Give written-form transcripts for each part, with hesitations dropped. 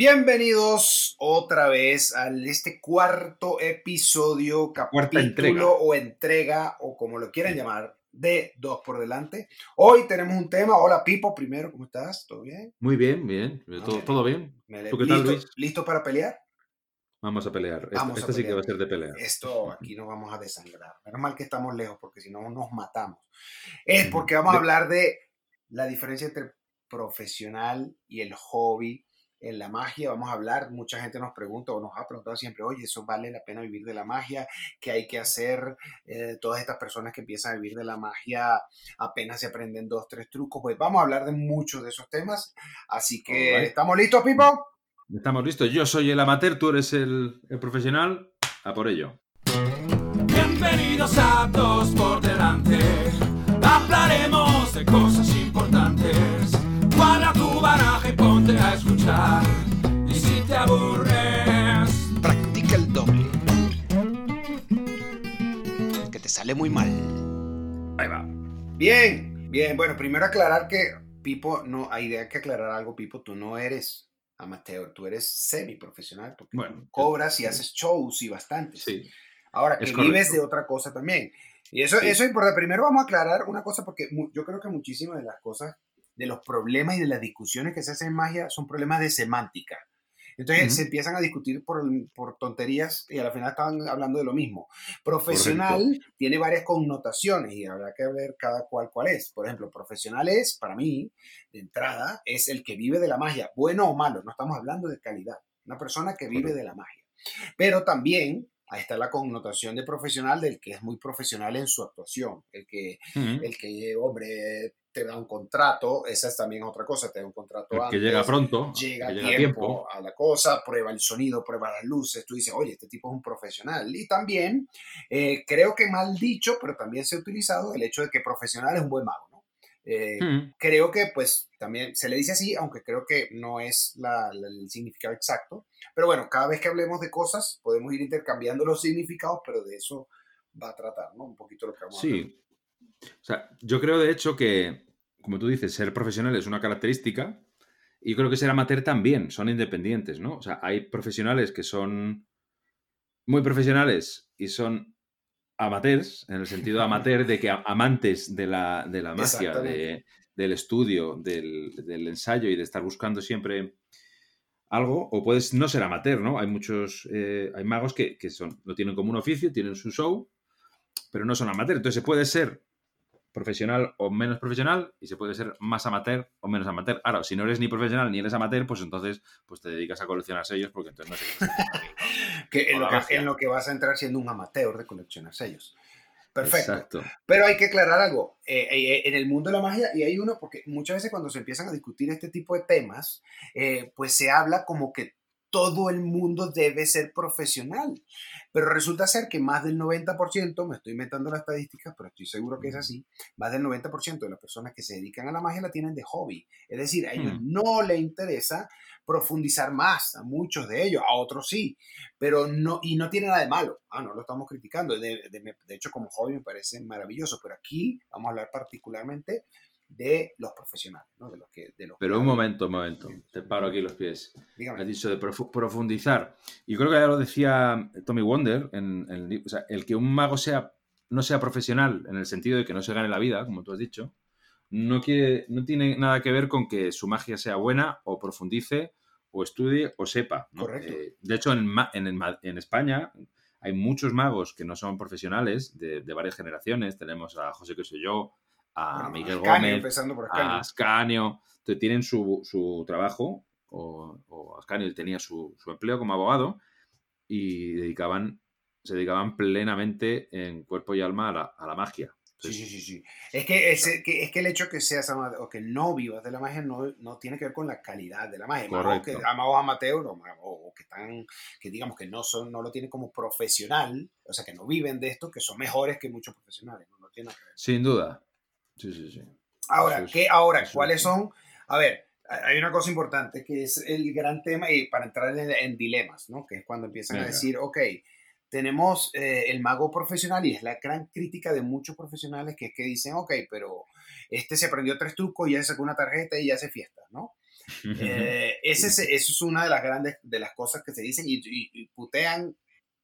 Bienvenidos otra vez a este cuarto episodio, capítulo o entrega, o como lo quieran llamar, de Dos por Delante. Hoy tenemos un tema. Hola Pipo, primero, ¿cómo estás? ¿Todo bien? Muy bien, bien. Todo bien. ¿Tú qué tal, Luis? ¿Listo para pelear? Vamos a pelear. Esta sí que va a ser de pelear. Esto, aquí nos vamos a desangrar. Menos mal que estamos lejos, porque si no nos matamos. Es porque vamos a hablar de la diferencia entre profesional y el hobby. En la magia vamos a hablar, mucha gente nos pregunta o nos ha preguntado siempre, oye, ¿eso vale la pena vivir de la magia? ¿Qué hay que hacer? Todas estas personas que empiezan a vivir de la magia apenas se aprenden 2, 3 trucos. Pues vamos a hablar de muchos de esos temas, así que right. ¿Estamos listos, Pipo? Estamos listos, yo soy el amateur, tú eres el profesional, a por ello. Bienvenidos a Dos por Delante, hablaremos de cosas importantes. Para tu baraja y ponte a escuchar. Y si te aburres, practica el doble, que te sale muy mal. Ahí va. Bien, bien. Bueno, primero aclarar que Pipo, no, hay idea que aclarar algo, Pipo. Tú no eres amateur, tú eres semiprofesional, porque bueno, cobras y haces shows y bastantes. Sí. Ahora, que vives de otra cosa también. Y eso, sí, eso es importante. Primero vamos a aclarar una cosa, porque yo creo que muchísimas de las cosas, de los problemas y de las discusiones que se hacen en magia son problemas de semántica. Entonces se empiezan a discutir por tonterías y al final estaban hablando de lo mismo. Profesional, correcto, tiene varias connotaciones y habrá que ver cada cuál es. Por ejemplo, profesional es, para mí, de entrada, es el que vive de la magia, bueno o malo, no estamos hablando de calidad. Una persona que vive de la magia. Pero también ahí está la connotación de profesional del que es muy profesional en su actuación. El que hombre, te da un contrato, esa es también otra cosa, te da un contrato el antes, que llega pronto, llega a tiempo a la cosa, prueba el sonido, prueba las luces, tú dices, oye, este tipo es un profesional. Y también, creo que mal dicho, pero también se ha utilizado el hecho de que profesional es un buen mago, ¿no? Creo que pues también se le dice así, aunque creo que no es el significado exacto, pero bueno, cada vez que hablemos de cosas podemos ir intercambiando los significados, pero de eso va a tratar, ¿no? Un poquito lo que vamos a hablar. O sea, yo creo de hecho que, como tú dices, ser profesional es una característica y yo creo que ser amateur también, son independientes, ¿no? O sea, hay profesionales que son muy profesionales y son amateurs, en el sentido amateur de que amantes de la magia, del estudio, del ensayo y de estar buscando siempre algo, o puedes no ser amateur, ¿no? Hay muchos, hay magos que lo tienen como un oficio, tienen su show, pero no son amateur, entonces se puede ser profesional o menos profesional y se puede ser más amateur o menos amateur. Ahora, si no eres ni profesional ni eres amateur, pues entonces pues te dedicas a coleccionar sellos, porque entonces no sé qué es que en lo que vas a entrar siendo un amateur de coleccionar sellos. Perfecto. Exacto. Pero hay que aclarar algo. En el mundo de la magia, y hay uno, porque muchas veces cuando se empiezan a discutir este tipo de temas, pues se habla como que todo el mundo debe ser profesional, pero resulta ser que más del 90%, me estoy inventando las estadísticas, pero estoy seguro que es así, más del 90% de las personas que se dedican a la magia la tienen de hobby, es decir, a ellos no les interesa profundizar más, a muchos de ellos, a otros sí, pero no, y no tiene nada de malo, no lo estamos criticando, de hecho como hobby me parece maravilloso, pero aquí vamos a hablar particularmente de los profesionales, ¿no? Pero un momento, te paro aquí los pies. Dígame. Has dicho de profundizar. Y creo que ya lo decía Tommy Wonder, o sea, el que un mago no sea profesional, en el sentido de que no se gane la vida, como tú has dicho, no tiene nada que ver con que su magia sea buena, o profundice, o estudie, o sepa, ¿no? Correcto. De hecho, en España hay muchos magos que no son profesionales, de varias generaciones. Tenemos a José, que soy yo, a Miguel Ascanio, Gómez, a Ascanio, tienen su trabajo, o Ascanio tenía su empleo como abogado y se dedicaban plenamente en cuerpo y alma a la magia. Entonces, sí. Es que el hecho que seas amateur o que no vivas de la magia no tiene que ver con la calidad de la magia. Correcto. Magos amateur o que están, que digamos que no lo tienen como profesional, o sea, que no viven de esto, que son mejores que muchos profesionales. No tiene que ver. Sin duda. Sí. Ahora, ¿cuáles son? A ver, hay una cosa importante que es el gran tema, y para entrar en dilemas, ¿no? Que es cuando empiezan a decir, ok, tenemos el mago profesional, y es la gran crítica de muchos profesionales, que es que dicen, ok, pero este se aprendió 3 trucos, y ya se sacó una tarjeta y ya hace fiesta, ¿no? Eso es una de las grandes de las cosas que se dicen y putean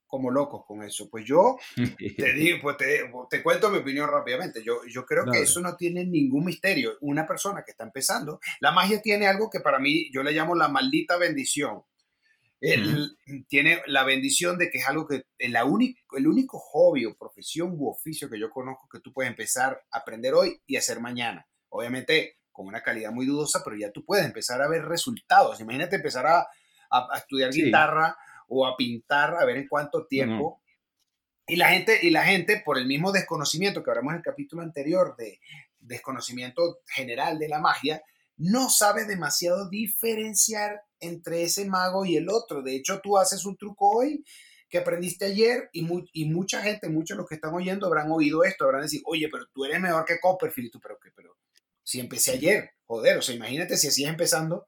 como locos con eso. Pues yo te digo, pues te cuento mi opinión rápidamente. Yo creo que eso no tiene ningún misterio. Una persona que está empezando, la magia tiene algo que para mí yo le llamo la maldita bendición. Tiene la bendición de que es algo que el único hobby o profesión u oficio que yo conozco que tú puedes empezar a aprender hoy y hacer mañana. Obviamente con una calidad muy dudosa, pero ya tú puedes empezar a ver resultados. Imagínate empezar a estudiar guitarra o a pintar, a ver en cuánto tiempo. Y la gente, por el mismo desconocimiento que hablamos en el capítulo anterior de desconocimiento general de la magia, no sabe demasiado diferenciar entre ese mago y el otro. De hecho, tú haces un truco hoy que aprendiste ayer y mucha gente, muchos de los que están oyendo habrán oído esto, habrán decir, oye, pero tú eres mejor que Copperfield, pero si empecé ayer, joder, o sea, imagínate si así es empezando.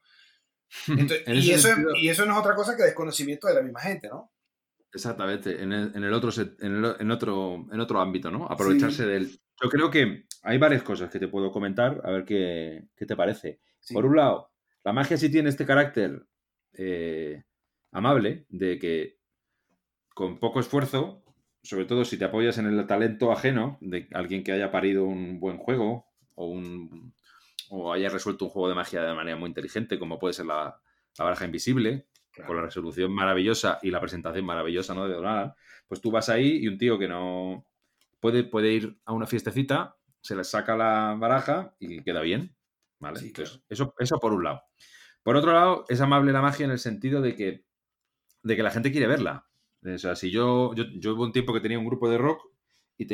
Entonces, y eso no es otra cosa que desconocimiento de la misma gente, ¿no? Exactamente, en otro ámbito, ¿no? Aprovecharse del... Yo creo que hay varias cosas que te puedo comentar, a ver qué te parece. Sí. Por un lado, la magia sí tiene este carácter amable de que con poco esfuerzo, sobre todo si te apoyas en el talento ajeno de alguien que haya parido un buen juego o haya resuelto un juego de magia de manera muy inteligente, como puede ser la baraja invisible, claro, con la resolución maravillosa y la presentación maravillosa, ¿no?, de Donald, pues tú vas ahí y un tío que no... Puede ir a una fiestecita, se le saca la baraja y queda bien, ¿vale? Sí, claro. Entonces, eso por un lado. Por otro lado, es amable la magia en el sentido de que la gente quiere verla. O sea, si yo hubo un tiempo que tenía un grupo de rock y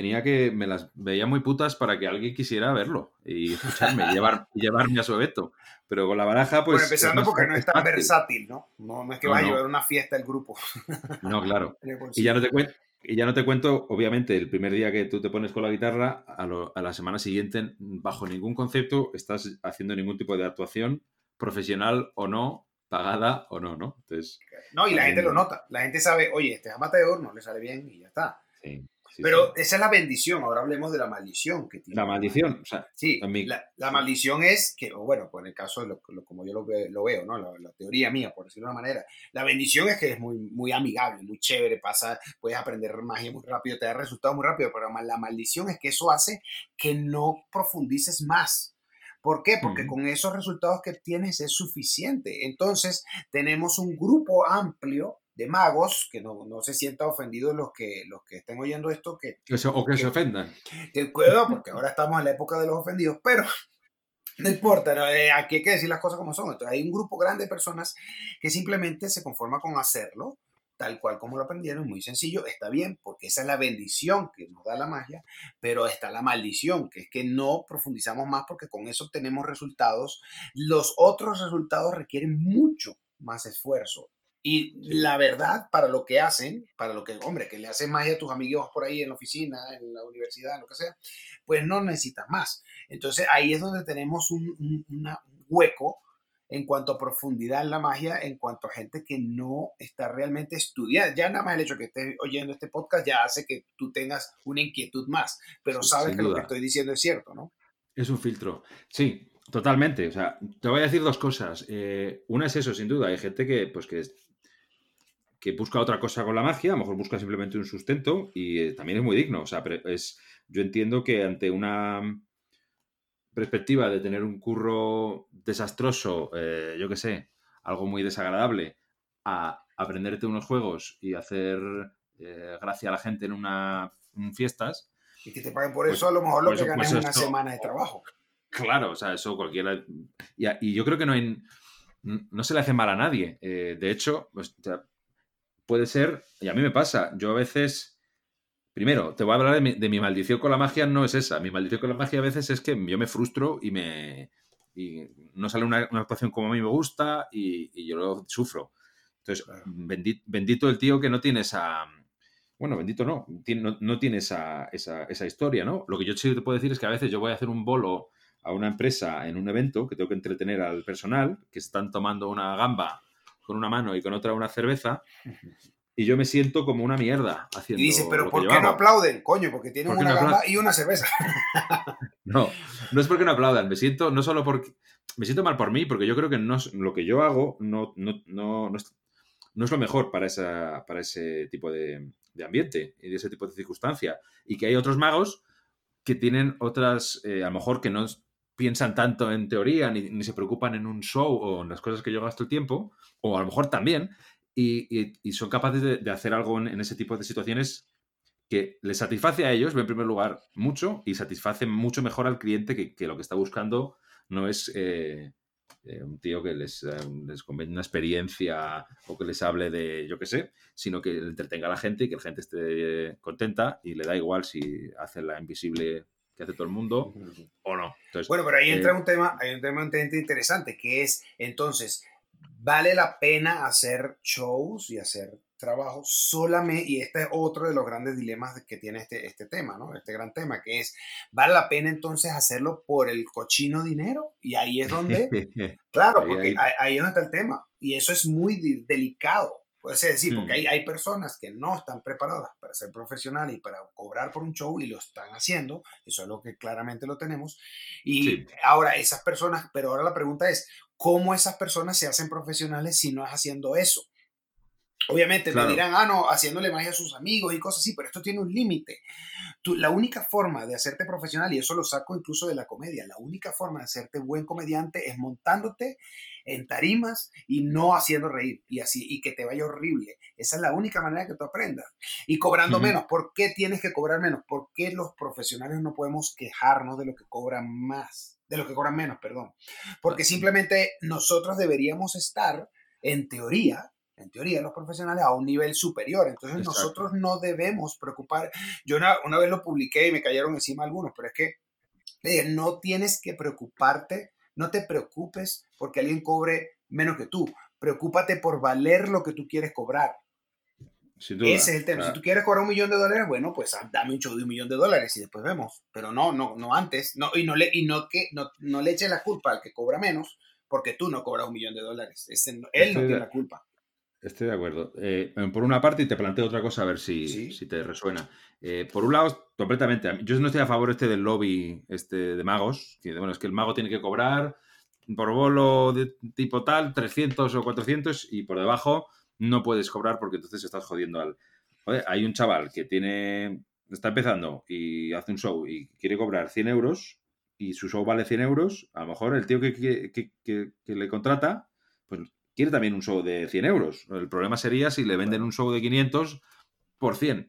me las veía muy putas para que alguien quisiera verlo y escucharme y llevarme a su evento. Pero con la baraja, pues... Bueno, empezando porque no es tan versátil, ¿no? No es que vaya a llevar una fiesta el grupo. No, claro. Y ya no te cuento... Y ya no te cuento, obviamente, el primer día que tú te pones con la guitarra, a la semana siguiente, bajo ningún concepto, estás haciendo ningún tipo de actuación, profesional o no, pagada o no, ¿no? Entonces, no, y la gente lo nota. La gente sabe, oye, este es amateur, no le sale bien y ya está. Sí, sí, pero sí. Esa es la bendición. Ahora hablemos de la maldición que tiene. La maldición, o sea... Sí, la maldición es que, bueno, pues en el caso de como yo lo veo, ¿no? La teoría mía, por decirlo de una manera. La bendición es que es muy, muy amigable, muy chévere, puedes aprender magia muy rápido, te da resultados muy rápido, pero la maldición es que eso hace que no profundices más. ¿Por qué? Porque con esos resultados que tienes es suficiente. Entonces, tenemos un grupo amplio de magos, que no se sientan ofendidos los que estén oyendo esto. Que se ofendan. Cuidado, porque ahora estamos en la época de los ofendidos, pero no importa, ¿no? Aquí hay que decir las cosas como son. Entonces hay un grupo grande de personas que simplemente se conforma con hacerlo tal cual como lo aprendieron, muy sencillo, está bien, porque esa es la bendición que nos da la magia, pero está la maldición, que es que no profundizamos más porque con eso tenemos resultados. Los otros resultados requieren mucho más esfuerzo. Y la verdad, para lo que hacen, hombre, que le haces magia a tus amigos por ahí en la oficina, en la universidad, lo que sea, pues no necesitas más. Entonces ahí es donde tenemos un hueco en cuanto a profundidad en la magia, en cuanto a gente que no está realmente estudiada. Ya nada más el hecho que estés oyendo este podcast ya hace que tú tengas una inquietud más, pero sabes sin que duda. Lo que estoy diciendo es cierto, ¿no? Es un filtro, sí. Totalmente, o sea, te voy a decir dos cosas. Una es eso, sin duda, hay gente que busca otra cosa con la magia, a lo mejor busca simplemente un sustento y también es muy digno, o sea, yo entiendo que ante una perspectiva de tener un curro desastroso, yo qué sé, algo muy desagradable, a aprenderte unos juegos y hacer gracia a la gente en fiestas. Y que te paguen por eso, a lo mejor lo que ganas es una semana de trabajo. Claro, o sea, eso cualquiera... Y yo creo que no se le hace mal a nadie. De hecho, pues, o sea, puede ser... Y a mí me pasa. Yo a veces... Primero, te voy a hablar de mi maldición con la magia. No es esa. Mi maldición con la magia a veces es que yo me frustro y no sale una actuación como a mí me gusta y yo lo sufro. Entonces, claro. Bendito el tío que no tiene esa... Bueno, bendito no tiene esa historia, ¿no? Lo que yo sí te puedo decir es que a veces yo voy a hacer un bolo... a una empresa en un evento que tengo que entretener al personal, que están tomando una gamba con una mano y con otra una cerveza, Y yo me siento como una mierda haciendo. Y dices, pero ¿por qué no aplauden? Coño, porque tienen una gamba y una cerveza. No, no es porque no aplaudan. Me siento, no solo porque. Me siento mal por mí, porque yo creo que no, lo que yo hago no es lo mejor para ese tipo de ambiente y de ese tipo de circunstancia. Y que hay otros magos que tienen otras. A lo mejor que no piensan tanto en teoría, ni se preocupan en un show o en las cosas que yo gasto el tiempo, o a lo mejor también. Y son capaces de hacer algo en ese tipo de situaciones que les satisface a ellos, en primer lugar, mucho, y satisface mucho mejor al cliente, que lo que está buscando no es un tío que les convence una experiencia o que les hable de, yo qué sé, sino que entretenga a la gente y que la gente esté contenta y le da igual si hace la invisible que hace todo el mundo o no. Entonces, bueno, pero ahí entra un tema interesante, que es, entonces, vale la pena hacer shows y hacer trabajo solamente, y este es otro de los grandes dilemas que tiene este tema, ¿no? Este gran tema, que es, ¿vale la pena entonces hacerlo por el cochino dinero? Y ahí es donde, claro, porque ahí es donde está el tema, y eso es muy delicado, puede ser decir, porque hay personas que no están preparadas para ser profesionales y para cobrar por un show, y lo están haciendo, eso es lo que claramente lo tenemos, y sí. Ahora esas personas, pero ahora la pregunta es, ¿cómo esas personas se hacen profesionales si no es haciendo eso? Obviamente claro. Me dirán, haciéndole magia a sus amigos y cosas así, pero esto tiene un límite. La única forma de hacerte profesional, y eso lo saco incluso de la comedia, la única forma de hacerte buen comediante es montándote en tarimas y no haciendo reír, y así, y que te vaya horrible. Esa es la única manera que tú aprendas. Y cobrando menos. ¿Por qué tienes que cobrar menos? ¿Por qué los profesionales no podemos quejarnos de lo que cobran más? De los que cobran menos, perdón. Porque simplemente nosotros deberíamos estar, en teoría, los profesionales a un nivel superior. Entonces, exacto. Nosotros no debemos preocupar. Yo una vez lo publiqué y me cayeron encima algunos, pero es que no tienes que preocuparte, no te preocupes porque alguien cobre menos que tú. Preocúpate por valer lo que tú quieres cobrar. Ese es el tema. Claro. Si tú quieres cobrar $1,000,000, bueno, pues dame un show de $1,000,000 y después vemos. Pero no antes. No, y no le eches la culpa al que cobra menos porque tú no cobras $1,000,000. Él no tiene la culpa. Estoy de acuerdo. Por una parte, y te planteo otra cosa a ver si te resuena. Por un lado, completamente. Yo no estoy a favor del lobby de magos. Bueno, es que el mago tiene que cobrar por bolo de tipo tal, 300 o 400 y por debajo no puedes cobrar porque entonces estás jodiendo al... Joder, hay un chaval que está empezando y hace un show y quiere cobrar €100 y su show vale €100. A lo mejor el tío que le contrata pues quiere también un show de €100. El problema sería si le venden un show de 500 por 100,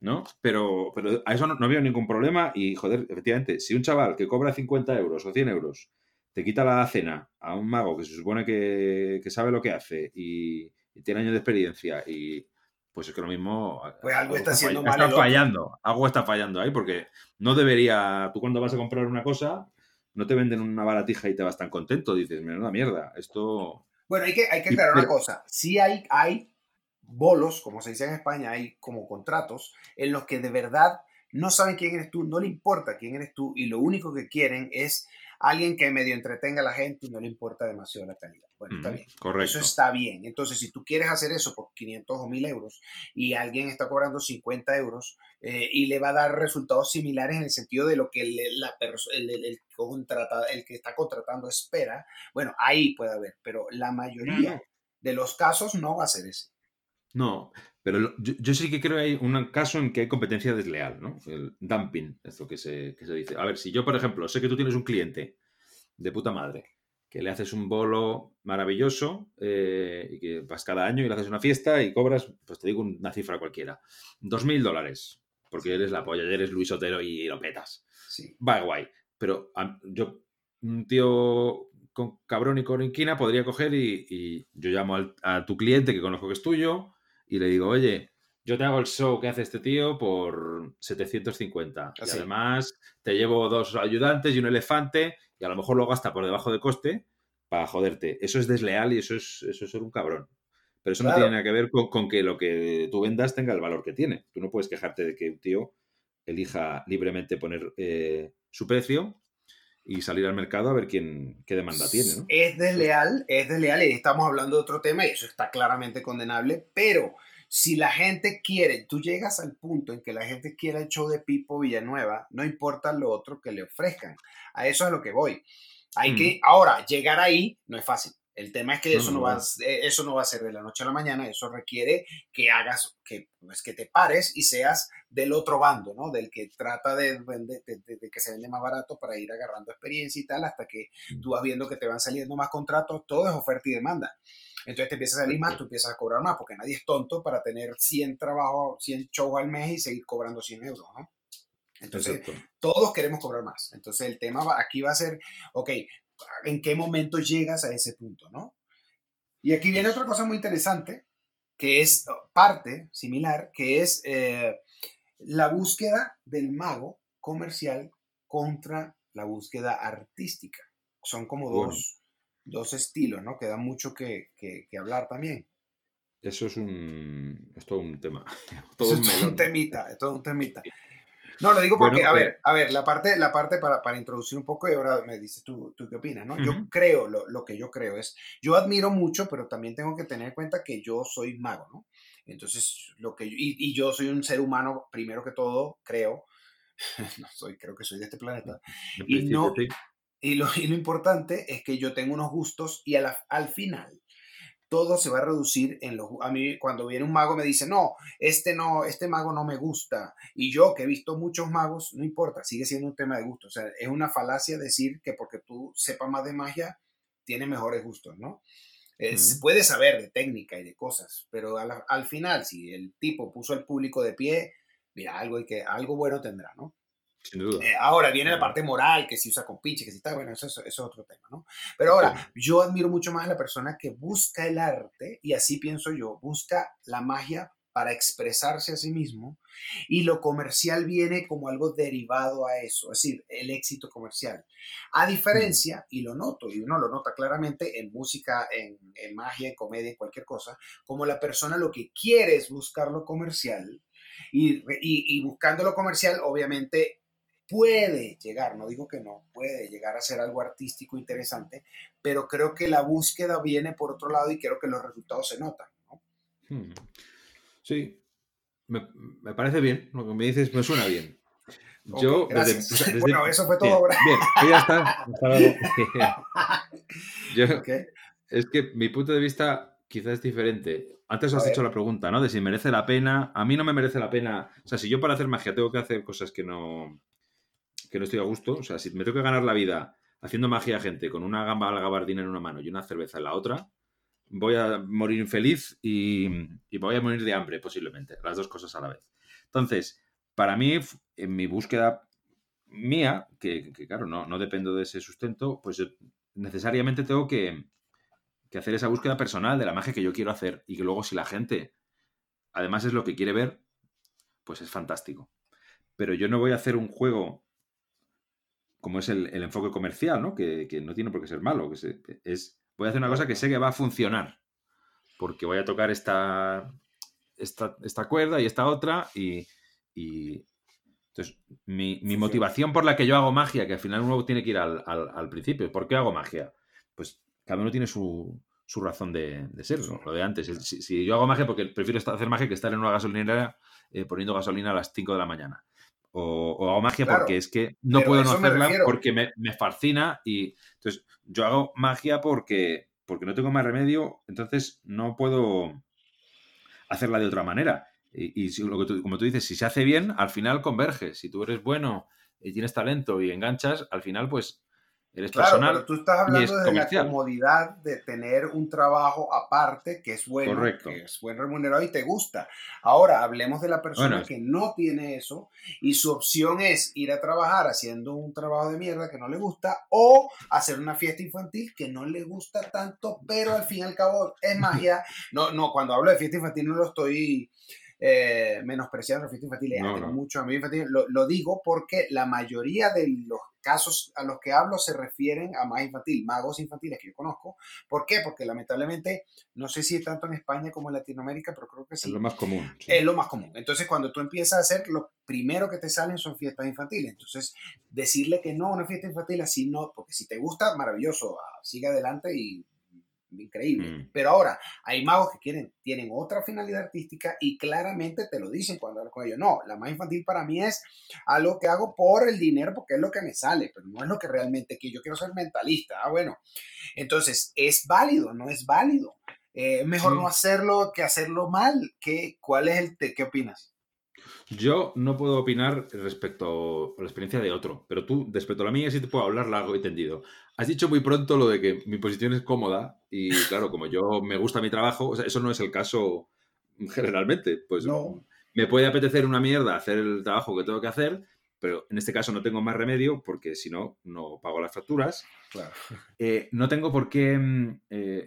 ¿no? Pero a eso no veo ningún problema y, joder, efectivamente, si un chaval que cobra €50 o €100 te quita la cena a un mago que se supone que sabe lo que hace y tiene años de experiencia y pues es que lo mismo... Pues algo está haciendo mal. Está fallando, algo está fallando ahí porque no debería... Tú cuando vas a comprar una cosa no te venden una baratija y te vas tan contento. Dices, menuda mierda, esto... Bueno, hay que aclarar una cosa. Sí hay bolos, como se dice en España, hay como contratos en los que de verdad no saben quién eres tú, no le importa quién eres tú y lo único que quieren es... Alguien que medio entretenga a la gente y no le importa demasiado la calidad. Bueno, está bien. Correcto. Eso está bien. Entonces, si tú quieres hacer eso por 500 o 1.000 euros y alguien está cobrando €50 y le va a dar resultados similares en el sentido de lo que el que está contratando espera, bueno, ahí puede haber. Pero la mayoría de los casos no va a ser ese. No, pero yo sí que creo que hay un caso en que hay competencia desleal, ¿no? El dumping, esto que se dice. A ver, si yo, por ejemplo, sé que tú tienes un cliente de puta madre que le haces un bolo maravilloso y que vas cada año y le haces una fiesta y cobras, pues te digo una cifra cualquiera, $2,000, porque eres la polla, eres Luis Otero y lo petas. Sí. Va guay. Pero yo, un tío... con cabrón y corinquina podría coger y yo llamo a tu cliente que conozco que es tuyo y le digo, oye, yo te hago el show que hace este tío por $750. Así. Y además te llevo 2 ayudantes y un elefante y a lo mejor lo gasta por debajo de coste para joderte. Eso es desleal y eso es ser un cabrón. Pero eso claro. No tiene nada que ver con que lo que tú vendas tenga el valor que tiene. Tú no puedes quejarte de que un tío elija libremente poner su precio y salir al mercado a ver quién qué demanda tiene, ¿no? Es desleal y estamos hablando de otro tema y eso está claramente condenable, pero si la gente quiere, tú llegas al punto en que la gente quiere el show de Pipo Villanueva, no importa lo otro que le ofrezcan. A eso es a lo que voy. Hay que, ahora, llegar ahí no es fácil. El tema es que eso no va a ser de la noche a la mañana, eso requiere que hagas, que te pares y seas del otro bando, ¿no? Del que trata de que se vende más barato para ir agarrando experiencia y tal, hasta que tú vas viendo que te van saliendo más contratos, todo es oferta y demanda. Entonces te empiezas a salir más, tú empiezas a cobrar más, porque nadie es tonto para tener 100 trabajos, 100 shows al mes y seguir cobrando 100 euros, ¿no? Entonces, exacto, todos queremos cobrar más. Entonces el tema aquí va a ser, ok, ¿en qué momento llegas a ese punto, no? Y aquí viene otra cosa muy interesante, que es parte similar, que es la búsqueda del mago comercial contra la búsqueda artística. Son como dos estilos, ¿no? Que dan mucho que hablar también. Eso es todo un tema. Todo es un temita, es todo un temita. No, lo digo porque, a ver, la parte para introducir un poco y ahora me dices tú qué opinas, ¿no? Uh-huh. Yo creo, lo que yo creo es, yo admiro mucho, pero también tengo que tener en cuenta que yo soy mago, ¿no? Entonces, y yo soy un ser humano, primero que todo, creo, creo que soy de este planeta. Y lo importante es que yo tengo unos gustos y al final todo se va a reducir en los... A mí cuando viene un mago me dice, este mago no me gusta. Y yo, que he visto muchos magos, no importa, sigue siendo un tema de gusto. O sea, es una falacia decir que porque tú sepas más de magia, tienes mejores gustos, ¿no? Se puede saber de técnica y de cosas, pero al final, si el tipo puso al público de pie, mira, algo bueno tendrá, ¿no? Sin duda. Ahora viene la parte moral, que si usa con pinche, que si está, bueno, eso es otro tema, ¿no? Pero ahora, yo admiro mucho más a la persona que busca el arte, y así pienso yo, busca la magia para expresarse a sí mismo, y lo comercial viene como algo derivado a eso, es decir, el éxito comercial. A diferencia, y lo noto, y uno lo nota claramente en música, en magia, en comedia, en cualquier cosa, como la persona lo que quiere es buscar lo comercial, y buscando lo comercial, obviamente, puede llegar, no digo que no, puede llegar a ser algo artístico interesante, pero creo que la búsqueda viene por otro lado y creo que los resultados se notan, ¿no? Sí, me parece bien, lo que me dices me suena bien. Okay, yo desde, bueno, eso fue todo. Bien, ya está. Es que mi punto de vista quizás es diferente. Antes has hecho la pregunta, ¿no? De si merece la pena. A mí no me merece la pena. O sea, si yo para hacer magia tengo que hacer cosas que no estoy a gusto, o sea, si me tengo que ganar la vida haciendo magia a gente con una gamba a la gabardina en una mano y una cerveza en la otra, voy a morir infeliz y voy a morir de hambre posiblemente, las dos cosas a la vez. Entonces, para mí, en mi búsqueda mía, que claro, no dependo de ese sustento, pues yo necesariamente tengo que hacer esa búsqueda personal de la magia que yo quiero hacer y que luego si la gente además es lo que quiere ver, pues es fantástico. Pero yo no voy a hacer un juego como es el enfoque comercial, ¿no? Que no tiene por qué ser malo. Voy a hacer una cosa que sé que va a funcionar, porque voy a tocar esta cuerda y esta otra, y entonces mi motivación por la que yo hago magia, que al final uno tiene que ir al principio. ¿Por qué hago magia? Pues cada uno tiene su razón de ser, ¿no? Lo de antes. Si yo hago magia, porque prefiero hacer magia que estar en una gasolinera poniendo gasolina a las 5 de la mañana. O hago magia porque es que no puedo no hacerla porque me fascina, y entonces yo hago magia porque no tengo más remedio, entonces no puedo hacerla de otra manera. Y si, como tú dices, si se hace bien, al final converge. Si tú eres bueno y tienes talento y enganchas, al final pues eres personal. Pero tú estás hablando de la comodidad de tener un trabajo aparte que es bueno, correcto, que es buen remunerado y te gusta. Ahora, hablemos de la persona que no tiene eso y su opción es ir a trabajar haciendo un trabajo de mierda que no le gusta o hacer una fiesta infantil que no le gusta tanto, pero al fin y al cabo es magia. No, cuando hablo de fiesta infantil no lo estoy... menospreciar la fiesta infantil, no. Mucho a mí infantil. Lo digo porque la mayoría de los casos a los que hablo se refieren a más infantil, magos infantiles que yo conozco. ¿Por qué? Porque lamentablemente, no sé si tanto en España como en Latinoamérica, pero creo que sí. Es lo más común. Sí. Es lo más común. Entonces, cuando tú empiezas a hacer, lo primero que te salen son fiestas infantiles. Entonces, decirle que no a una fiesta infantil, así no, porque si te gusta, maravilloso, sigue adelante y... increíble, pero ahora hay magos que tienen otra finalidad artística y claramente te lo dicen cuando hablas con ellos. No, la más infantil para mí es algo que hago por el dinero porque es lo que me sale, pero no es lo que realmente quiero. Yo quiero ser mentalista. Ah, bueno, entonces es válido, no es válido. Mejor no hacerlo que hacerlo mal. ¿Cuál es qué opinas? Yo no puedo opinar respecto a la experiencia de otro, pero tú, respecto a la mía, sí te puedo hablar largo y tendido. Has dicho muy pronto lo de que mi posición es cómoda y, claro, como yo me gusta mi trabajo, o sea, eso no es el caso generalmente. Pues no. Me puede apetecer una mierda hacer el trabajo que tengo que hacer, pero en este caso no tengo más remedio porque si no, no pago las facturas. Claro. No tengo por qué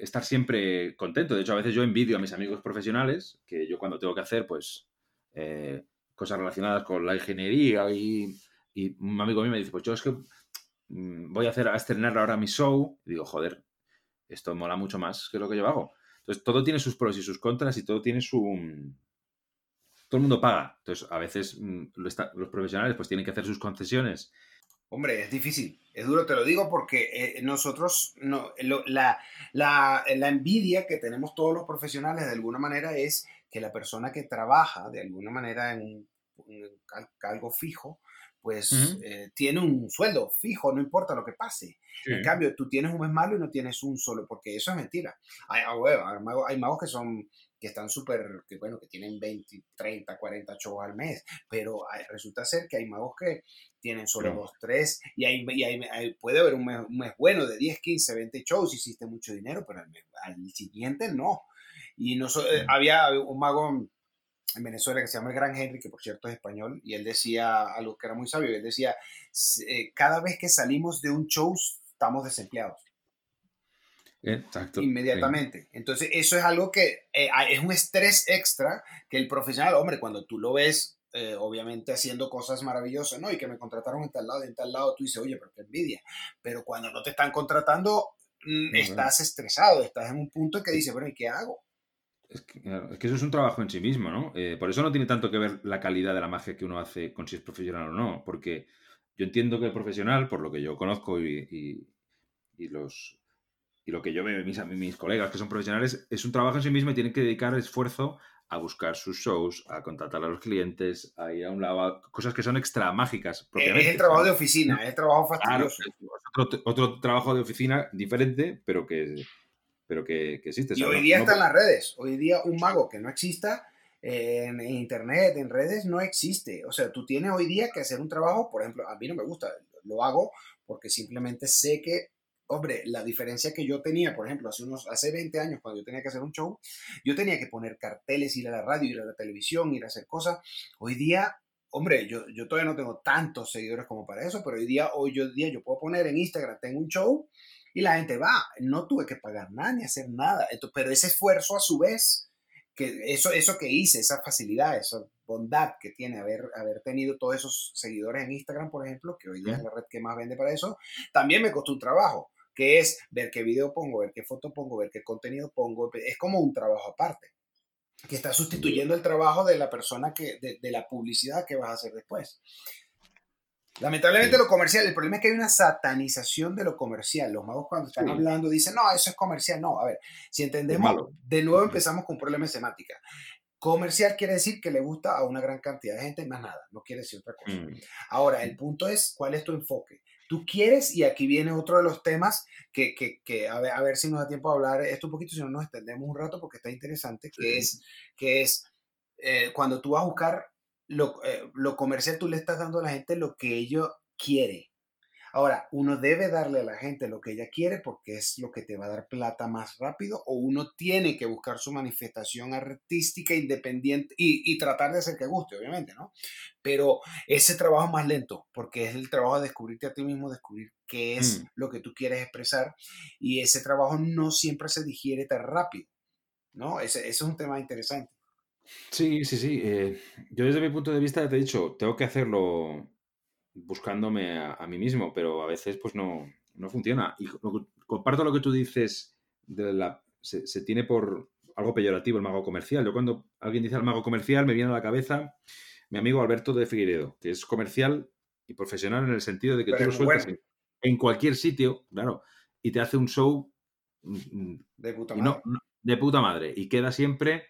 estar siempre contento. De hecho, a veces yo envidio a mis amigos profesionales, que yo cuando tengo que hacer, pues... cosas relacionadas con la ingeniería y un amigo mío me dice, pues yo es que voy a estrenar ahora mi show, y digo, joder, esto mola mucho más que lo que yo hago. Entonces todo tiene sus pros y sus contras y todo tiene todo el mundo paga. Entonces a veces los profesionales pues tienen que hacer sus concesiones. Hombre, es difícil, es duro, te lo digo, porque nosotros, la envidia que tenemos todos los profesionales de alguna manera es que la persona que trabaja de alguna manera en algo fijo, pues tiene un sueldo fijo, no importa lo que pase. Sí. En cambio, tú tienes un mes malo y no tienes un solo, porque eso es mentira. Hay magos que son... que están súper, que bueno, que tienen 20, 30, 40 shows al mes, pero resulta ser que hay magos que tienen solo 2, 3, y puede haber un mes bueno de 10, 15, 20 shows, hiciste mucho dinero, pero al siguiente no. Y había un mago en Venezuela que se llama el Gran Henry, que por cierto es español, y él decía algo que era muy sabio, él decía, cada vez que salimos de un show estamos desempleados. Exacto. Inmediatamente. Sí. Entonces, eso es algo que es un estrés extra que el profesional, hombre, cuando tú lo ves, obviamente haciendo cosas maravillosas, ¿no? Y que me contrataron en tal lado, tú dices, oye, pero qué envidia. Pero cuando no te están contratando, estás estresado, estás en un punto que dices, bueno, ¿y qué hago? Es que eso es un trabajo en sí mismo, ¿no? Por eso no tiene tanto que ver la calidad de la magia que uno hace con si es profesional o no, porque yo entiendo que el profesional, por lo que yo conozco y lo que yo veo mis colegas que son profesionales, es un trabajo en sí mismo y tienen que dedicar esfuerzo a buscar sus shows, a contratar a los clientes, a ir a un lado, a cosas que son extra mágicas. Es el trabajo de oficina, es el trabajo fastidioso. Claro, es otro trabajo de oficina diferente, pero que existe. Y hoy día están las redes. Hoy día un mago que no exista en internet, en redes, no existe. O sea, tú tienes hoy día que hacer un trabajo, por ejemplo, a mí no me gusta, lo hago porque simplemente sé que, hombre, la diferencia que yo tenía, por ejemplo, hace 20 años, cuando yo tenía que hacer un show, yo tenía que poner carteles, ir a la radio, ir a la televisión, ir a hacer cosas. Hoy día, hombre, yo todavía no tengo tantos seguidores como para eso, pero hoy día yo puedo poner en Instagram, tengo un show y la gente va. No tuve que pagar nada ni hacer nada. Entonces, pero ese esfuerzo, a su vez, que eso que hice, esa facilidad, esa bondad que tiene haber tenido todos esos seguidores en Instagram, por ejemplo, que hoy día es la red que más vende para eso, también me costó un trabajo, que es ver qué video pongo, ver qué foto pongo, ver qué contenido pongo. Es como un trabajo aparte, que está sustituyendo el trabajo de la persona de la publicidad que vas a hacer después. Lamentablemente lo comercial, el problema es que hay una satanización de lo comercial. Los magos cuando están hablando dicen, no, eso es comercial. No, a ver, si entendemos, de nuevo empezamos con un problema de semántica. Comercial quiere decir que le gusta a una gran cantidad de gente, más nada, no quiere decir otra cosa. Ahora, el punto es, ¿cuál es tu enfoque? Tú quieres, y aquí viene otro de los temas que a ver si nos da tiempo a hablar esto un poquito, si no nos extendemos un rato porque está interesante, que es cuando tú vas a buscar lo comercial, tú le estás dando a la gente lo que ella quiere. Ahora, uno debe darle a la gente lo que ella quiere porque es lo que te va a dar plata más rápido, o uno tiene que buscar su manifestación artística independiente y tratar de hacer que guste, obviamente, ¿no? Pero ese trabajo es más lento porque es el trabajo de descubrirte a ti mismo, descubrir qué es lo que tú quieres expresar, y ese trabajo no siempre se digiere tan rápido, ¿no? Ese es un tema interesante. Sí. Yo desde mi punto de vista te he dicho, tengo que hacerlo buscándome a mí mismo, pero a veces pues no funciona. Y comparto lo que tú dices de se tiene por algo peyorativo el mago comercial. Yo cuando alguien dice al mago comercial me viene a la cabeza mi amigo Alberto de Figueredo, que es comercial y profesional en el sentido de que tú Pero lo sueltas bueno, en cualquier sitio, claro, y te hace un show de puta madre. De puta madre y queda siempre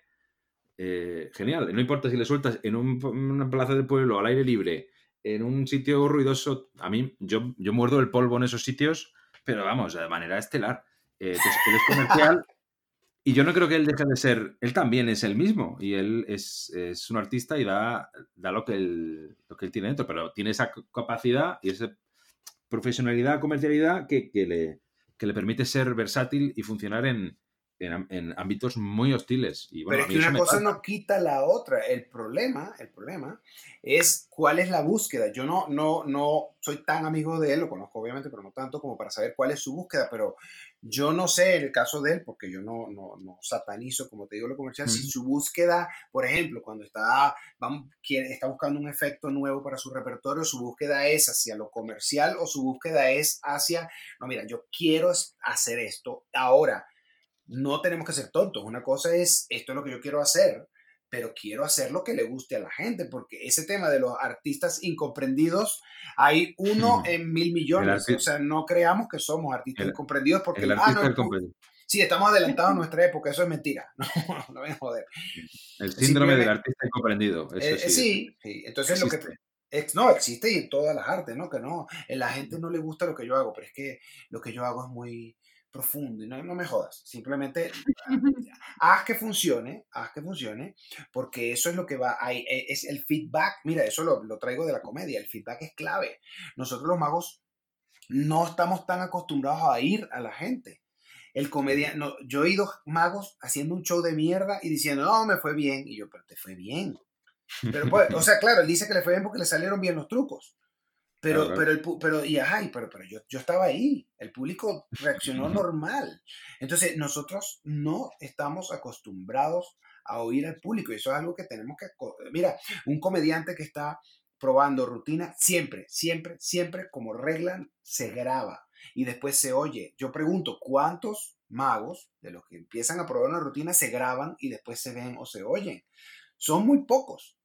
genial. No importa si le sueltas en una plaza del pueblo, al aire libre, en un sitio ruidoso. A mí, yo muerdo el polvo en esos sitios, pero vamos, de manera estelar. Entonces, él es comercial y yo no creo que él deje de ser. Él también es él mismo y él es un artista y da lo que él tiene dentro, pero tiene esa capacidad y esa profesionalidad, comercialidad que le permite ser versátil y funcionar en ámbitos muy hostiles. Y bueno, pero es que una cosa no quita la otra. El problema es cuál es la búsqueda. Yo no soy tan amigo de él, lo conozco obviamente, pero no tanto como para saber cuál es su búsqueda, pero yo no sé el caso de él, porque yo no satanizo, como te digo, lo comercial. Si su búsqueda, por ejemplo, cuando está buscando un efecto nuevo para su repertorio, su búsqueda es hacia lo comercial o su búsqueda es hacia, no, mira, yo quiero hacer esto ahora. No tenemos que ser tontos. Una cosa es, esto es lo que yo quiero hacer, pero quiero hacer lo que le guste a la gente, porque ese tema de los artistas incomprendidos, hay uno en 1.000.000.000. O sea, no creamos que somos artistas incomprendidos porque... El artista incomprendido. Sí, estamos adelantados a nuestra época, eso es mentira. No me joder. El síndrome del artista incomprendido. Eso sí. Entonces existe. Existe y en todas las artes, ¿no? Que no, la gente no le gusta lo que yo hago, pero es que lo que yo hago es muy... profundo, y no me jodas, simplemente haz que funcione, porque eso es lo que va, es el feedback. Mira, eso lo traigo de la comedia, el feedback es clave. Nosotros los magos no estamos tan acostumbrados a ir a la gente. El comediante, no, yo he ido magos haciendo un show de mierda y diciendo, no, me fue bien, y yo, pero te fue bien. Pero pues, o sea, claro, él dice que le fue bien porque le salieron bien los trucos. Pero yo estaba ahí, el público reaccionó normal. Entonces nosotros no estamos acostumbrados a oír al público, y eso es algo que tenemos que... Mira, un comediante que está probando rutina, siempre como regla se graba y después se oye. Yo pregunto, ¿cuántos magos de los que empiezan a probar una rutina se graban y después se ven o se oyen? Son muy pocos.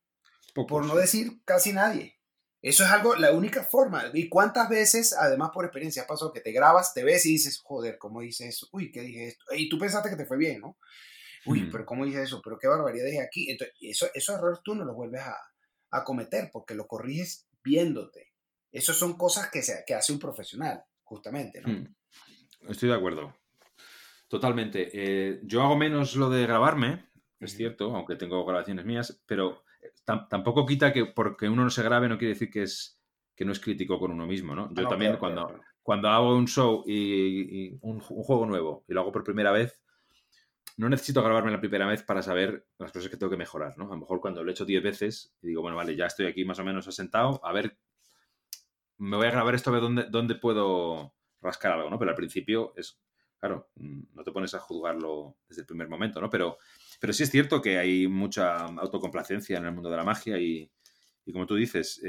Por no decir casi nadie. Eso es algo, la única forma. ¿Y cuántas veces, además por experiencia, ha pasado que te grabas, te ves y dices, joder, ¿cómo hice eso? Uy, ¿qué dije esto? Y tú pensaste que te fue bien, ¿no? Uy, pero ¿cómo hice eso? Pero qué barbaridad dije aquí. Entonces, esos errores tú no los vuelves a cometer porque lo corriges viéndote. Esas son cosas que hace un profesional, justamente, ¿no? Estoy de acuerdo. Totalmente. Yo hago menos lo de grabarme, es cierto, aunque tengo grabaciones mías, pero... Tampoco quita que porque uno no se grabe no quiere decir que no es crítico con uno mismo, ¿no? Yo también cuando hago un show y un juego nuevo y lo hago por primera vez, no necesito grabarme la primera vez para saber las cosas que tengo que mejorar, ¿no? A lo mejor cuando lo he hecho 10 veces y digo, bueno, vale, ya estoy aquí más o menos asentado, a ver, me voy a grabar esto a ver dónde puedo rascar algo, ¿no? Pero al principio es, claro, no te pones a juzgarlo desde el primer momento, ¿no? Pero sí es cierto que hay mucha autocomplacencia en el mundo de la magia y como tú dices,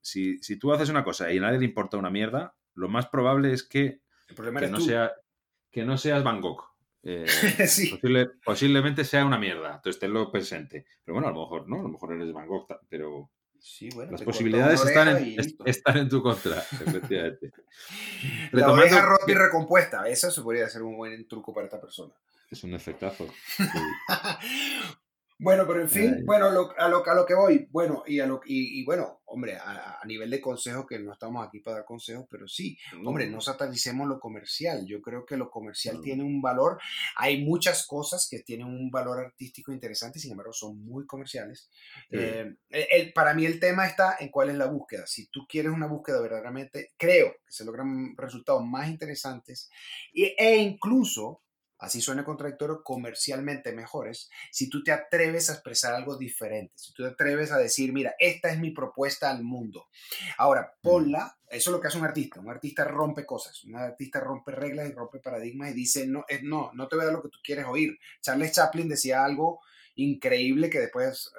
si tú haces una cosa y a nadie le importa una mierda, lo más probable es que no seas Van Gogh. Sí. Posiblemente sea una mierda, entonces tenlo presente. Pero bueno, a lo mejor no, a lo mejor eres Van Gogh, pero... Sí, bueno, las posibilidades están en tu contra, efectivamente. La oreja rota y recompuesta, eso se podría ser un buen truco para esta persona. Es un efectazo. Sí. Bueno, pero en fin, bueno, a lo que voy, bueno, y bueno, hombre, a nivel de consejos, que no estamos aquí para dar consejos, pero sí, hombre, no satanicemos lo comercial. Yo creo que lo comercial tiene un valor. Hay muchas cosas que tienen un valor artístico interesante, sin embargo, son muy comerciales. Para mí el tema está en cuál es la búsqueda. Si tú quieres una búsqueda verdaderamente, creo que se logran resultados más interesantes e incluso... así suena contradictorio, comercialmente mejores, si tú te atreves a expresar algo diferente, si tú te atreves a decir, mira, esta es mi propuesta al mundo. Ahora, ponla, eso es lo que hace un artista rompe cosas, un artista rompe reglas y rompe paradigmas y dice, no te voy a dar lo que tú quieres oír. Charles Chaplin decía algo increíble que después,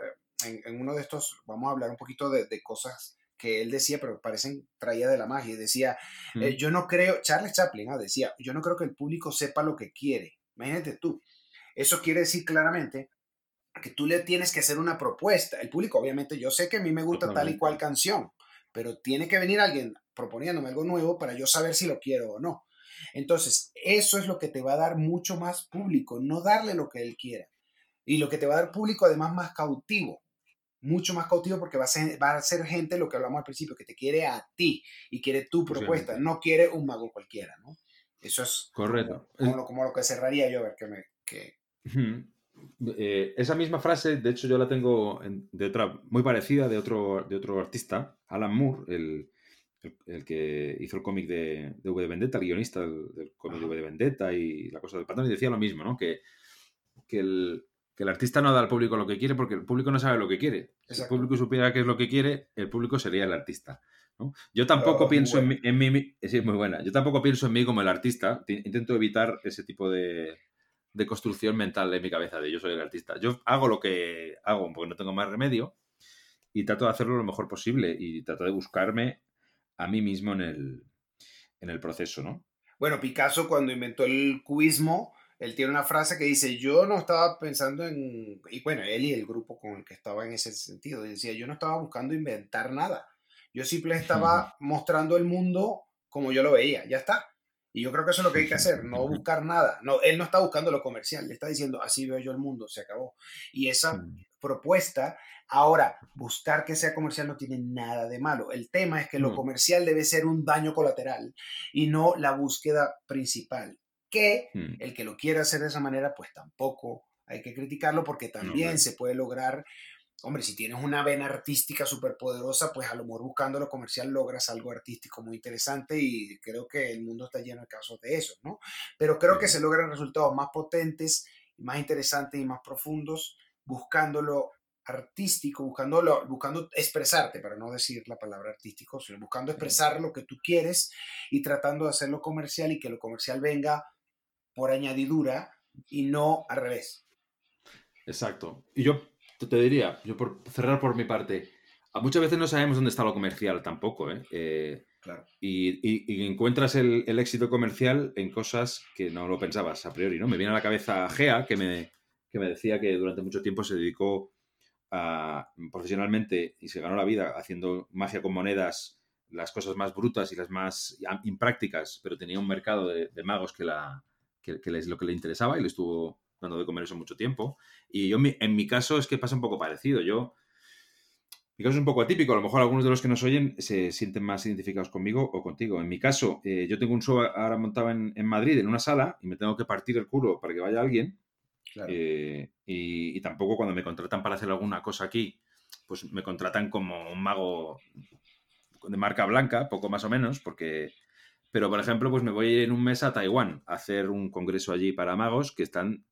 en uno de estos, vamos a hablar un poquito de cosas que él decía, pero parecen traídas de la magia. Decía, yo no creo, Charles Chaplin decía, yo no creo que el público sepa lo que quiere. Imagínate tú. Eso quiere decir claramente que tú le tienes que hacer una propuesta. El público, obviamente, yo sé que a mí me gusta tal y cual canción, pero tiene que venir alguien proponiéndome algo nuevo para yo saber si lo quiero o no. Entonces, eso es lo que te va a dar mucho más público, no darle lo que él quiera. Y lo que te va a dar público, además, más cautivo. Mucho más cautivo porque va a ser gente, lo que hablamos al principio, que te quiere a ti y quiere tu propuesta. No quiere un mago cualquiera, ¿no? Eso es correcto. Como lo que cerraría yo, a ver qué me... esa misma frase, de hecho, yo la tengo de otra muy parecida de otro artista, Alan Moore, el que hizo el cómic de V de Vendetta, el guionista del cómic de V de Vendetta y la cosa del patrón, y decía lo mismo, ¿no? Que el artista no da al público lo que quiere porque el público no sabe lo que quiere. Exacto. Si el público supiera qué es lo que quiere, el público sería el artista, ¿no? Yo tampoco pienso en mí, sí, es muy buena. Yo tampoco pienso en mí como el artista. Intento evitar ese tipo de construcción mental en mi cabeza de yo soy el artista. Yo hago lo que hago porque no tengo más remedio y trato de hacerlo lo mejor posible y trato de buscarme a mí mismo en el proceso, ¿no? Bueno, Picasso, cuando inventó el cubismo, él tiene una frase que dice, yo no estaba pensando en... Y bueno, él y el grupo con el que estaba en ese sentido, decía, yo no estaba buscando inventar nada. Yo simplemente estaba mostrando el mundo como yo lo veía, ya está. Y yo creo que eso es lo que hay que hacer, no buscar nada. No, él no está buscando lo comercial, le está diciendo, así veo yo el mundo, se acabó. Y esa propuesta, ahora, buscar que sea comercial no tiene nada de malo. El tema es que lo comercial debe ser un daño colateral y no la búsqueda principal. Que el que lo quiera hacer de esa manera, pues tampoco hay que criticarlo porque también se puede lograr... Hombre, si tienes una vena artística súper poderosa, pues a lo mejor buscando lo comercial logras algo artístico muy interesante y creo que el mundo está lleno de casos de eso, ¿no? Pero creo que se logran resultados más potentes, más interesantes y más profundos buscando lo artístico, buscando expresarte, para no decir la palabra artístico, sino buscando expresar lo que tú quieres y tratando de hacerlo comercial y que lo comercial venga por añadidura y no al revés. Exacto. Y yo te diría, yo por cerrar por mi parte, muchas veces no sabemos dónde está lo comercial tampoco, ¿eh? Claro. Y encuentras el éxito comercial en cosas que no lo pensabas a priori, ¿no? Me viene a la cabeza Gea, que me decía que durante mucho tiempo se dedicó profesionalmente y se ganó la vida haciendo magia con monedas, las cosas más brutas y las más imprácticas, pero tenía un mercado de magos que es lo que le interesaba y le estuvo... dando de comer eso mucho tiempo. Y yo en mi caso es que pasa un poco parecido. Mi caso es un poco atípico. A lo mejor algunos de los que nos oyen se sienten más identificados conmigo o contigo. En mi caso, yo tengo un show ahora montado en Madrid, en una sala, y me tengo que partir el culo para que vaya alguien. Claro. Y tampoco cuando me contratan para hacer alguna cosa aquí, pues me contratan como un mago de marca blanca, poco más o menos, porque... Pero, por ejemplo, pues me voy en un mes a Taiwán a hacer un congreso allí para magos que están...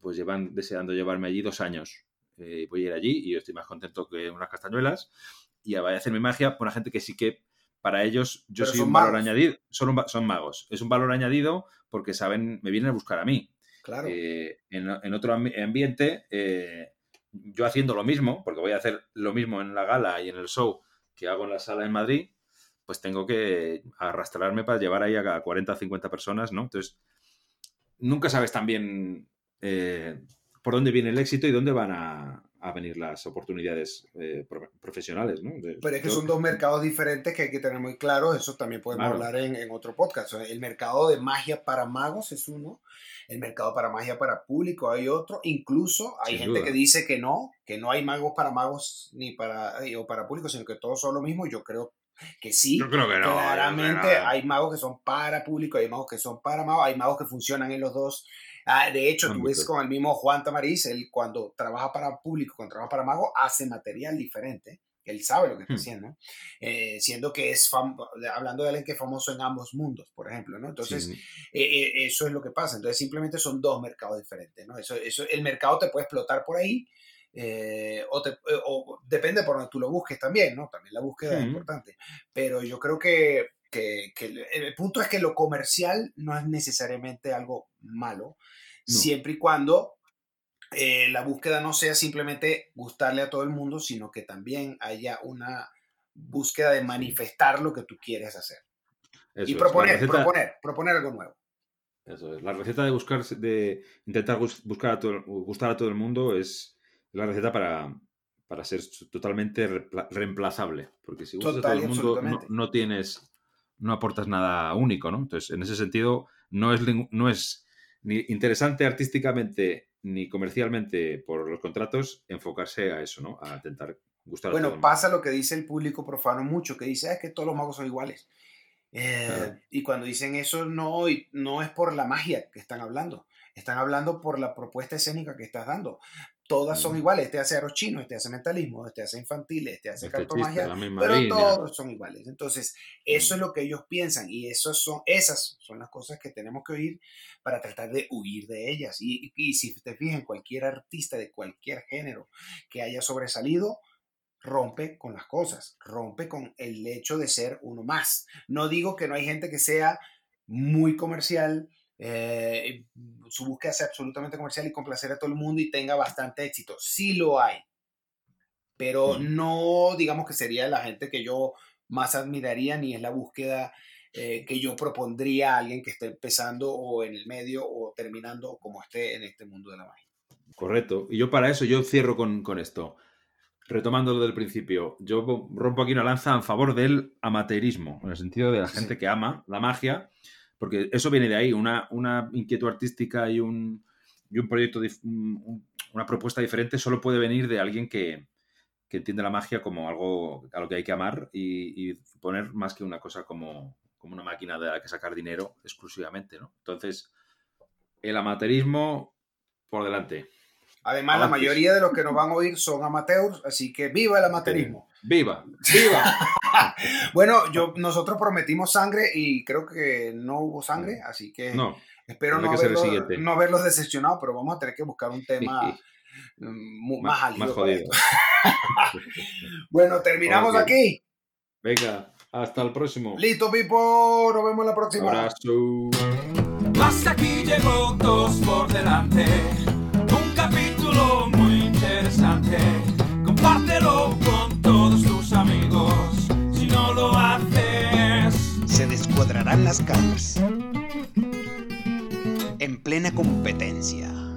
pues llevan deseando llevarme allí 2 años. Voy a ir allí y yo estoy más contento que unas castañuelas y voy a hacer mi magia por una gente que sí que para ellos yo soy un valor añadido. Son magos. Es un valor añadido porque saben, me vienen a buscar a mí. Claro. En otro ambiente, yo haciendo lo mismo, porque voy a hacer lo mismo en la gala y en el show que hago en la sala en Madrid, pues tengo que arrastrarme para llevar ahí a 40 o 50 personas, ¿no? Entonces, nunca sabes tan bien... por dónde viene el éxito y dónde van a venir las oportunidades profesionales, ¿no? Pero es que son 2 mercados diferentes que hay que tener muy claros. Eso también podemos hablar en otro podcast. El mercado de magia para magos es uno, el mercado para magia para público hay otro, incluso hay sin gente duda. Que dice que no hay magos para magos ni para público, sino que todos son lo mismo. Yo creo que sí, yo creo que no, claramente no. Hay magos que son para público, hay magos que son para magos, hay magos que funcionan en los dos. De hecho, tú ves con el mismo Juan Tamariz, él cuando trabaja para público, cuando trabaja para mago, hace material diferente. Él sabe lo que está haciendo, siendo que es hablando de alguien que es famoso en ambos mundos, por ejemplo, ¿no? Entonces, eso es lo que pasa. Entonces, simplemente son 2 mercados diferentes, ¿no? Eso, el mercado te puede explotar por ahí, o depende por donde tú lo busques también, ¿no? También la búsqueda es importante. Pero yo creo que el punto es que lo comercial no es necesariamente algo malo, no. Siempre y cuando la búsqueda no sea simplemente gustarle a todo el mundo, sino que también haya una búsqueda de manifestar lo que tú quieres hacer. Eso y proponer algo nuevo. Eso es. La receta de buscar, de intentar gustar a todo el mundo es la receta para ser totalmente reemplazable. Porque si gustas a todo el mundo, no aportas nada único, ¿no? Entonces, en ese sentido, no es ni interesante artísticamente ni comercialmente por los contratos enfocarse a eso, ¿no? A intentar gustar a todo el mundo. Bueno, pasa lo que dice el público profano mucho, que dice, es que todos los magos son iguales. Claro. Y cuando dicen eso, no es por la magia que están hablando. Están hablando por la propuesta escénica que estás dando. Todas son iguales. Este hace aros chinos, este hace mentalismo, este hace infantiles, este hace cartomagia, pero línea. Todos son iguales. Entonces, eso es lo que ellos piensan y esas son las cosas que tenemos que oír para tratar de huir de ellas. Y si te fijas, cualquier artista de cualquier género que haya sobresalido, rompe con las cosas, rompe con el hecho de ser uno más. No digo que no hay gente que sea muy comercial, su búsqueda sea absolutamente comercial y complacer a todo el mundo y tenga bastante éxito. Sí lo hay, pero no digamos que sería la gente que yo más admiraría, ni es la búsqueda que yo propondría a alguien que esté empezando o en el medio o terminando como esté en este mundo de la magia. Correcto, y yo para eso yo cierro con esto. Retomando lo del principio, yo rompo aquí una lanza en favor del amateurismo, en el sentido de la gente que ama la magia, porque eso viene de ahí, una inquietud artística y un proyecto, una propuesta diferente solo puede venir de alguien que entiende la magia como algo a lo que hay que amar y poner más que una cosa como una máquina de la que sacar dinero exclusivamente, ¿no? Entonces, el amateurismo por delante. Además, la mayoría de los que nos van a oír son amateurs, así que ¡viva el amateurismo! ¡Viva! ¡Viva! Bueno, nosotros prometimos sangre y creo que no hubo sangre, así que espero no haberlos decepcionado, pero vamos a tener que buscar un tema más álido. Más jodido. Bueno, terminamos aquí. Venga, hasta el próximo. Listo, Pipo, nos vemos la próxima. Abrazo. Hasta aquí llegó Dos por Delante. Muy interesante, compártelo con todos tus amigos. Si no lo haces, se descuadrarán las caras en plena competencia.